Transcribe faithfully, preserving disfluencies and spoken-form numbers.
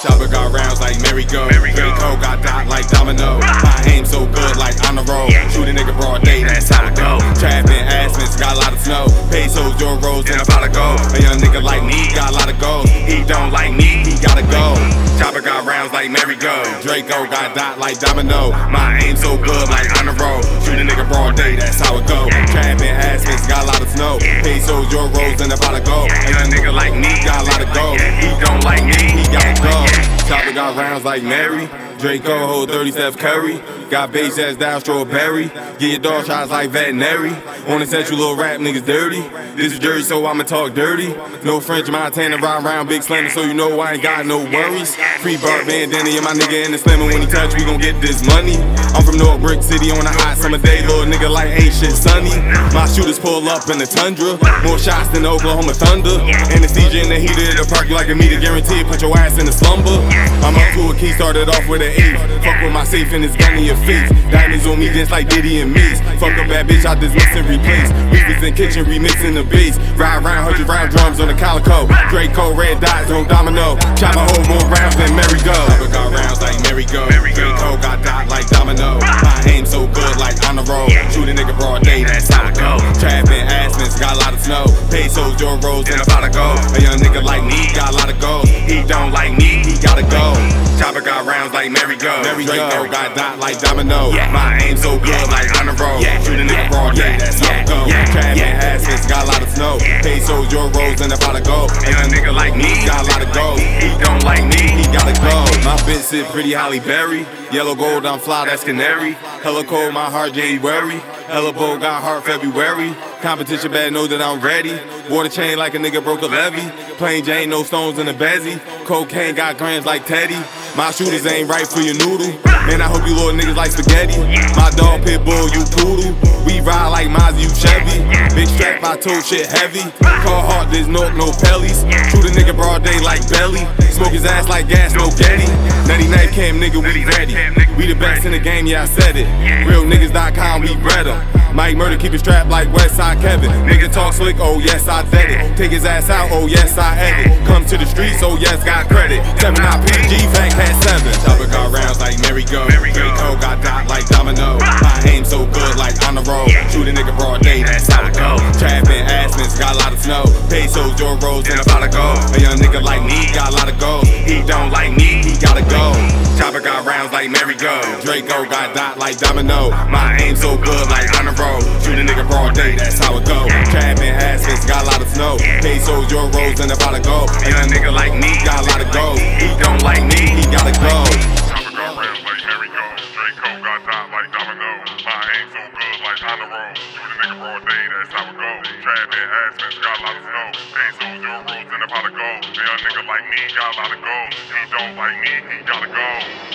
Chopper got rounds like Merry Go. Merry Go. Cold got dot like Domino. My aim so good like on the road. Shoot a nigga broad day, that's how it go. Trapping Aspen's got a lot of snow. Pesos, euros, and a pot of gold. A young nigga like me got a lot of gold. He don't like me, he gotta go. Chopper got rounds like Merry Go. Draco got dot like Domino. My aim so good like on the road. Shoot a nigga broad day, that's how it go. Trapping Aspen's got a lot of snow. Pesos, euros, and a pot of gold. A young nigga like me got a lot of gold. He don't like me, he gotta go. Chopper got rounds like Mary. Draco hold thirty Steph Curry. Got bass ass down strawberry. Get your dog shots like veterinary. On the set you little rap niggas dirty. This is Jersey so I'ma talk dirty. No French Montana ride round big slammer, so you know I ain't got no worries. Free bar bandana and my nigga in the slammer. When he touch we gon' get this money. I'm from North Brick City on a hot summer day. Little nigga like ain't shit sunny. My shooters pull up in the Tundra. More shots than the Oklahoma Thunder. Anesthesia in the heat of the park. You like a meter guaranteed. Put your ass in the slumber. I'm up to a key, started off with an eight. Fuck with my safe and it's gun in your face. Diamonds on me just like Diddy and Mace. Fuck a bad bitch, I dismiss and replace. We was in kitchen remixing the bass. Ride round, hundred round drums on the calico. Draco red dots on Domino. Chopper hold more rounds than Merry Go. Chopper got rounds like Merry Go. Draco got dot like Domino. My aim so good like on the road. Shoot a nigga broad day, that's how it go. Trapping Aspen's got a lot of snow. Pesos, euros, and a pot of gold. A young nigga like me got a lot of gold. He don't like me, he gotta go. Chopper got rounds like Merry Go. Draco got dot like Domino. Yeah. My aim so good, yeah. Like on the road. Yeah. Shoot a nigga broad day, yeah. That's how it go. Trapping Aspen's got a lot of snow. Yeah. Pesos, euros, and a pot of gold. A young nigga like me got a lot of gold. He don't like me, he gotta go. My bitch sit pretty Holly Berry. Yellow gold, I'm fly, that's canary. Hella cold, my heart January. Hella bold, got heart February. Competition bad, know that I'm ready. Water chain like a nigga broke a levee. Plain Jane, no stones in the bezzy. Cocaine got grams like Teddy. My shooters ain't right for your noodle. Man, I hope you little niggas like spaghetti. My dog Pitbull, you poodle. We ride like Mazda, you Chevy. Big strap, I told shit heavy. Call hard, there's no no pellies. Shoot a nigga broad day like Belly. Smoke his ass like gas, no Getty. Nutty Night Cam, nigga, we ready. We the best in the game, yeah, I said it. Real niggas dot com, we bred em. Mic Murder, keep it strapped like Westside Kevin. Nigga talk slick, oh yes, I did it. Take his ass out, oh yes, I had it. Come to the streets, oh yes, got credit. seven nine P G, Fact had seven. Chopper got rounds like Merry Go. Draco got dot like Domino. My aim so good like on the road. Shoot a nigga broad day, that's how it go. Trapping Aspen's got a lot of snow. Pesos, euros, and a pot of gold. A young nigga like me got a lot of gold. He don't like me, he gotta go. Chopper got rounds like Merry Go. Draco got dot like Domino. My aim so good like on the road. Shoot a nigga broad day, that's how it go. Trapping Aspen's got a lot of snow. Pesos, euros, and a pot of gold. And a nigga like me got a lot of gold. He don't like me, he gotta go. Chopper got rounds like Merry Go. Draco got top like Domino. My aim so good like on the road. Shoot a nigga broad day, that's how it go. Trapping Aspen's got a lot of snow. Pesos, euros, and a pot of gold. And a nigga like me got a lot of gold. He don't like me, he gotta go.